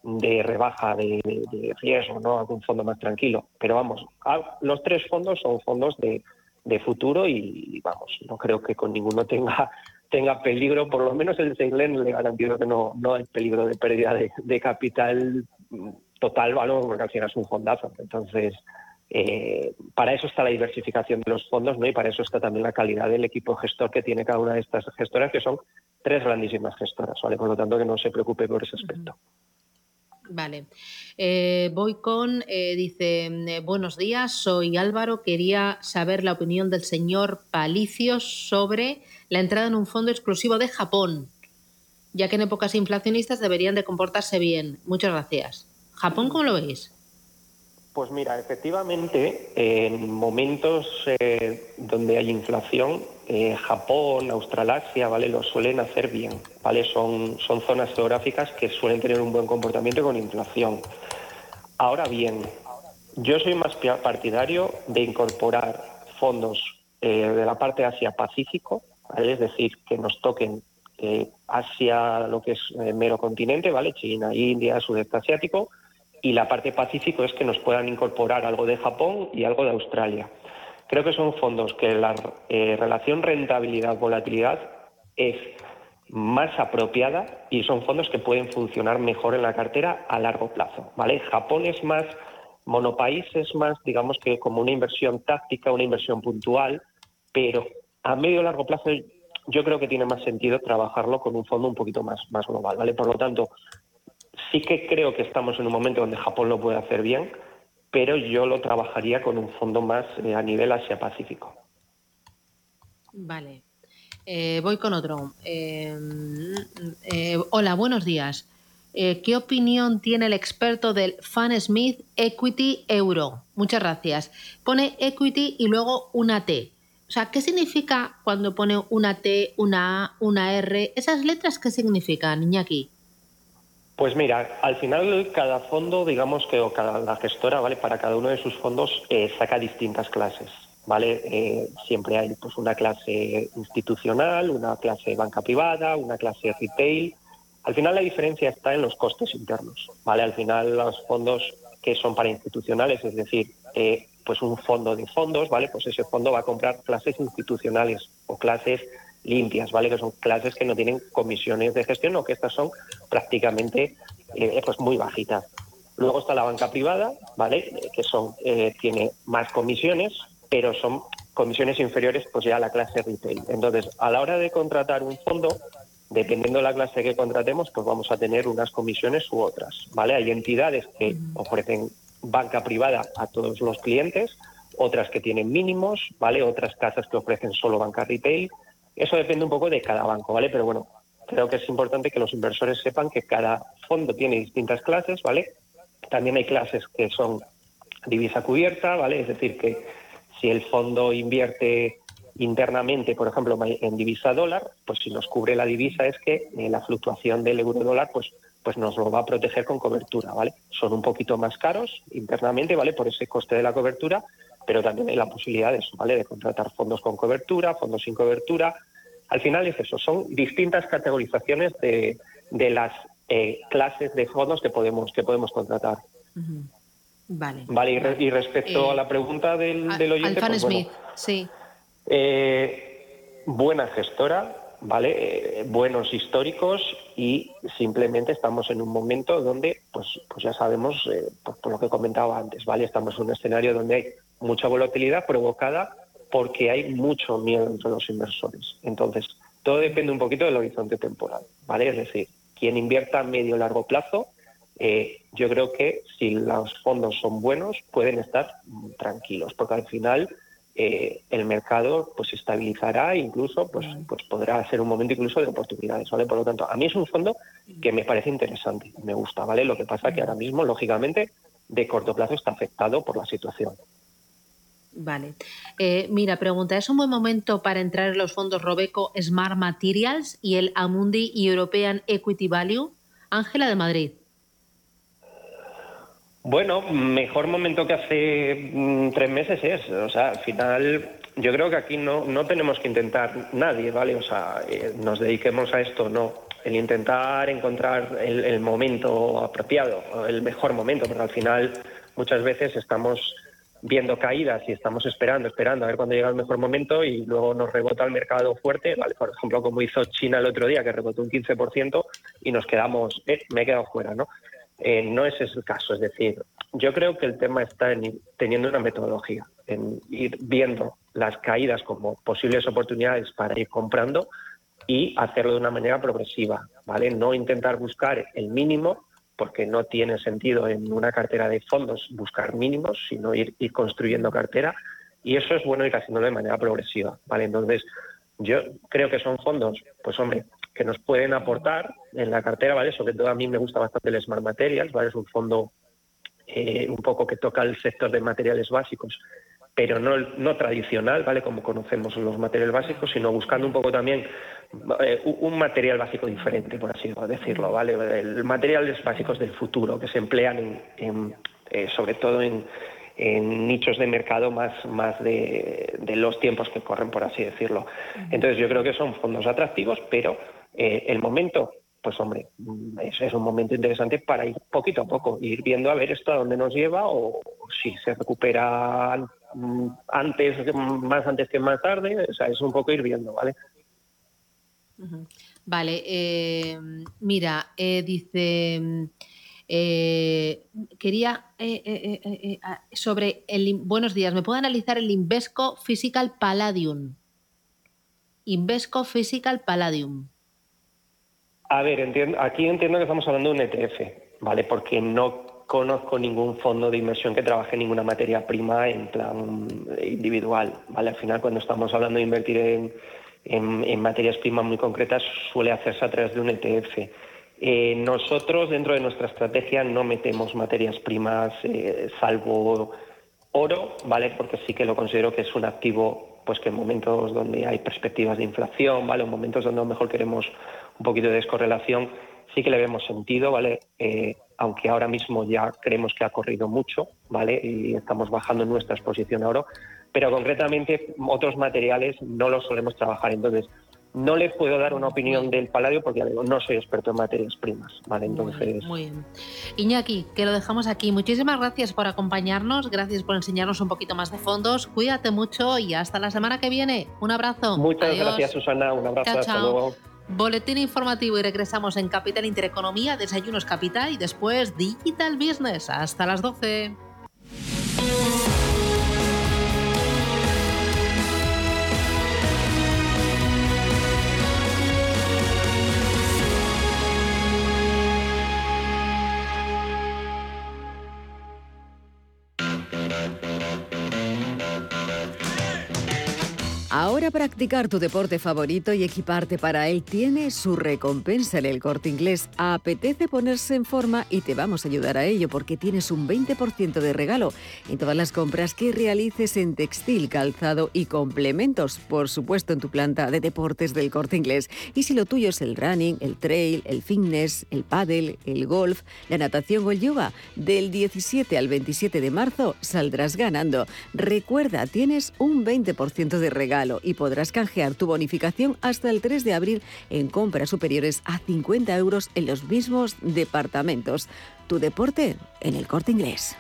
de rebaja, de, de, de riesgo, ¿no? Algún fondo más tranquilo. Pero vamos, los tres fondos son fondos de, de futuro y, vamos, no creo que con ninguno tenga tenga peligro, por lo menos el Seilen le garantizo que no, no hay peligro de pérdida de, de capital total, valor, ¿no? Porque al final es un fondazo. Entonces, Eh, para eso está la diversificación de los fondos, ¿no? Y para eso está también la calidad del equipo gestor que tiene cada una de estas gestoras, que son tres grandísimas gestoras, ¿vale? Por lo tanto, que no se preocupe por ese aspecto. Vale. Eh, voy con, eh, dice, eh, buenos días, soy Álvaro, quería saber la opinión del señor Palicios sobre la entrada en un fondo exclusivo de Japón, ya que en épocas inflacionistas deberían de comportarse bien. Muchas gracias. ¿Japón cómo lo veis? Pues mira, efectivamente, en momentos eh, donde hay inflación, eh, Japón, Australasia, ¿vale?, lo suelen hacer bien, ¿vale? Son, son zonas geográficas que suelen tener un buen comportamiento con inflación. Ahora bien, yo soy más partidario de incorporar fondos eh, de la parte de Asia-Pacífico, ¿vale? Es decir, que nos toquen eh, Asia, lo que es eh, mero continente, ¿vale?, China, India, sudeste asiático. Y la parte pacífico es que nos puedan incorporar algo de Japón y algo de Australia. Creo que son fondos que la eh, relación rentabilidad-volatilidad es más apropiada y son fondos que pueden funcionar mejor en la cartera a largo plazo, ¿vale? Japón es más monopaís, es más, digamos, que como una inversión táctica, una inversión puntual, pero a medio o largo plazo yo creo que tiene más sentido trabajarlo con un fondo un poquito más, más global, ¿vale? Por lo tanto, sí que creo que estamos en un momento donde Japón lo puede hacer bien, pero yo lo trabajaría con un fondo más a nivel Asia-Pacífico. Vale. Eh, voy con otro. Eh, eh, hola, buenos días. Eh, ¿Qué opinión tiene el experto del Fan Smith Equity Euro? Muchas gracias. Pone equity y luego una T. O sea, ¿qué significa cuando pone una T, una A, una R? ¿Esas letras qué significan, Iñaki? Pues mira, al final cada fondo, digamos que o cada la gestora, vale, para cada uno de sus fondos eh, saca distintas clases, vale. Eh, siempre hay pues una clase institucional, una clase banca privada, una clase retail. Al final la diferencia está en los costes internos, vale. Al final los fondos que son para institucionales, es decir, eh, pues un fondo de fondos, vale, pues ese fondo va a comprar clases institucionales o clases limpias, ¿vale?, que son clases que no tienen comisiones de gestión o que estas son prácticamente eh, pues muy bajitas. Luego está la banca privada, ¿vale?, que son eh, tiene más comisiones, pero son comisiones inferiores pues ya a la clase retail. Entonces, a la hora de contratar un fondo, dependiendo de la clase que contratemos, pues vamos a tener unas comisiones u otras, ¿vale? Hay entidades que ofrecen banca privada a todos los clientes, otras que tienen mínimos, ¿vale?, otras casas que ofrecen solo banca retail. Eso depende un poco de cada banco, ¿vale? Pero bueno, creo que es importante que los inversores sepan que cada fondo tiene distintas clases, ¿vale? También hay clases que son divisa cubierta, ¿vale? Es decir, que si el fondo invierte internamente, por ejemplo, en divisa dólar, pues si nos cubre la divisa es que eh, la fluctuación del euro dólar, pues, pues nos lo va a proteger con cobertura, ¿vale? Son un poquito más caros internamente, ¿vale? Por ese coste de la cobertura, pero también hay la posibilidad de eso, ¿vale? De contratar fondos con cobertura, fondos sin cobertura. Al final es eso, son distintas categorizaciones de, de las eh, clases de fondos que podemos, que podemos contratar. Uh-huh. Vale. Vale, y, re, y respecto eh, a la pregunta del, a, del oyente, pues bueno, sí. Eh, buena gestora, ¿vale? Eh, buenos históricos y simplemente estamos en un momento donde, pues, pues ya sabemos, eh, por, por lo que comentaba antes, ¿vale? Estamos en un escenario donde hay mucha volatilidad provocada porque hay mucho miedo entre los inversores. Entonces, todo depende un poquito del horizonte temporal, ¿vale? Es decir, quien invierta a medio o largo plazo, eh, yo creo que si los fondos son buenos, pueden estar tranquilos, porque al final eh, el mercado pues se estabilizará e incluso pues, pues podrá ser un momento incluso de oportunidades, ¿vale? Por lo tanto, a mí es un fondo que me parece interesante, me gusta, ¿vale? Lo que pasa que ahora mismo, lógicamente, de corto plazo está afectado por la situación. Vale. Eh, mira, pregunta, ¿es un buen momento para entrar en los fondos Robeco Smart Materials y el Amundi y European Equity Value? Ángela de Madrid. Bueno, mejor momento que hace mmm, tres meses es. O sea, al final yo creo que aquí no, no tenemos que intentar nadie, ¿vale? O sea, eh, nos dediquemos a esto, no. El intentar encontrar el, el momento apropiado, el mejor momento, porque al final muchas veces estamos viendo caídas y estamos esperando, esperando a ver cuándo llega el mejor momento y luego nos rebota el mercado fuerte, ¿vale? Por ejemplo, como hizo China el otro día, que rebotó un quince por ciento y nos quedamos, eh, me he quedado fuera, ¿no? Eh, no ese es el caso, es decir, yo creo que el tema está en ir teniendo una metodología, en ir viendo las caídas como posibles oportunidades para ir comprando y hacerlo de una manera progresiva, ¿vale? No intentar buscar el mínimo, porque no tiene sentido en una cartera de fondos buscar mínimos, sino ir, ir construyendo cartera, y eso es bueno ir haciéndolo de manera progresiva, ¿vale? Entonces, yo creo que son fondos, pues hombre, que nos pueden aportar en la cartera, ¿vale? Sobre todo a mí me gusta bastante el Smart Materials, ¿vale? Es un fondo eh, un poco que toca el sector de materiales básicos, pero no, no tradicional, ¿vale? Como conocemos los materiales básicos, sino buscando un poco también eh, un material básico diferente, por así decirlo, ¿vale? El materiales básicos del futuro, que se emplean en, en, eh, sobre todo en, en nichos de mercado más, más de, de los tiempos que corren, por así decirlo. Entonces yo creo que son fondos atractivos, pero eh, el momento, pues hombre, es, es un momento interesante para ir poquito a poco, ir viendo a ver esto a dónde nos lleva o si se recupera antes, más antes que más tarde, o sea, es un poco ir viendo, ¿vale? Vale, eh, mira, eh, dice, eh, quería, eh, eh, eh, eh, sobre, el buenos días, ¿me puede analizar el Invesco Physical Palladium? Invesco Physical Palladium. A ver, entiendo, aquí entiendo que estamos hablando de un E T F, ¿vale? Porque no conozco ningún fondo de inversión que trabaje ninguna materia prima en plan individual, ¿vale? Al final, cuando estamos hablando de invertir en, en, en materias primas muy concretas, suele hacerse a través de un E T F. Eh, nosotros, dentro de nuestra estrategia, no metemos materias primas, eh, salvo oro, ¿vale? Porque sí que lo considero que es un activo, pues que en momentos donde hay perspectivas de inflación, ¿vale? O momentos donde a lo mejor queremos un poquito de descorrelación, sí que le vemos sentido, ¿vale? Eh, aunque ahora mismo ya creemos que ha corrido mucho, ¿vale? Y estamos bajando nuestra exposición a oro, pero concretamente otros materiales no los solemos trabajar. Entonces, no les puedo dar una opinión del paladio porque ya digo, no soy experto en materias primas, ¿vale? Entonces, muy bien, muy bien. Iñaki, que lo dejamos aquí. Muchísimas gracias por acompañarnos, gracias por enseñarnos un poquito más de fondos. Cuídate mucho y hasta la semana que viene. Un abrazo. Muchas Adiós. Gracias, Susana. Un abrazo. Chao, chao. Hasta luego. Boletín informativo y regresamos en Capital Intereconomía, Desayunos Capital y después Digital Business. Hasta las doce. Ahora practicar tu deporte favorito y equiparte para él tiene su recompensa en El Corte Inglés. Apetece ponerse en forma y te vamos a ayudar a ello porque tienes un veinte por ciento de regalo en todas las compras que realices en textil, calzado y complementos, por supuesto en tu planta de deportes del Corte Inglés. Y si lo tuyo es el running, el trail, el fitness, el pádel, el golf, la natación o el yoga, del diecisiete al veintisiete de marzo saldrás ganando. Recuerda, tienes un veinte por ciento de regalo y podrás canjear tu bonificación hasta el tres de abril en compras superiores a cincuenta euros en los mismos departamentos. Tu deporte en El Corte Inglés.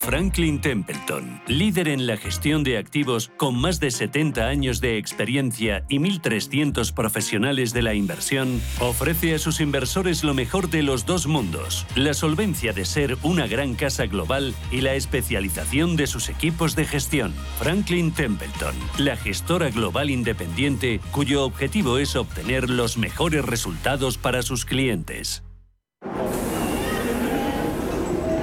Franklin Templeton, líder en la gestión de activos con más de setenta años de experiencia y mil trescientos profesionales de la inversión, ofrece a sus inversores lo mejor de los dos mundos, la solvencia de ser una gran casa global y la especialización de sus equipos de gestión. Franklin Templeton, la gestora global independiente cuyo objetivo es obtener los mejores resultados para sus clientes.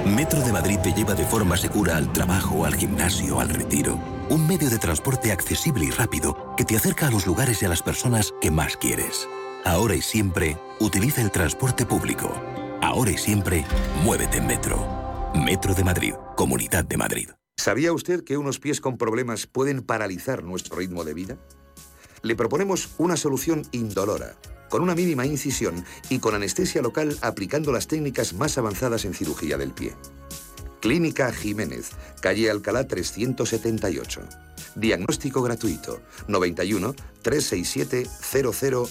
Metro de Madrid te lleva de forma segura al trabajo, al gimnasio, al retiro. Un medio de transporte accesible y rápido que te acerca a los lugares y a las personas que más quieres. Ahora y siempre, utiliza el transporte público. Ahora y siempre, muévete en Metro. Metro de Madrid, Comunidad de Madrid. ¿Sabía usted que unos pies con problemas pueden paralizar nuestro ritmo de vida? Le proponemos una solución indolora, con una mínima incisión y con anestesia local aplicando las técnicas más avanzadas en cirugía del pie. Clínica Jiménez, calle Alcalá trescientos setenta y ocho. Diagnóstico gratuito, noventa y uno, trescientos sesenta y siete, cero cero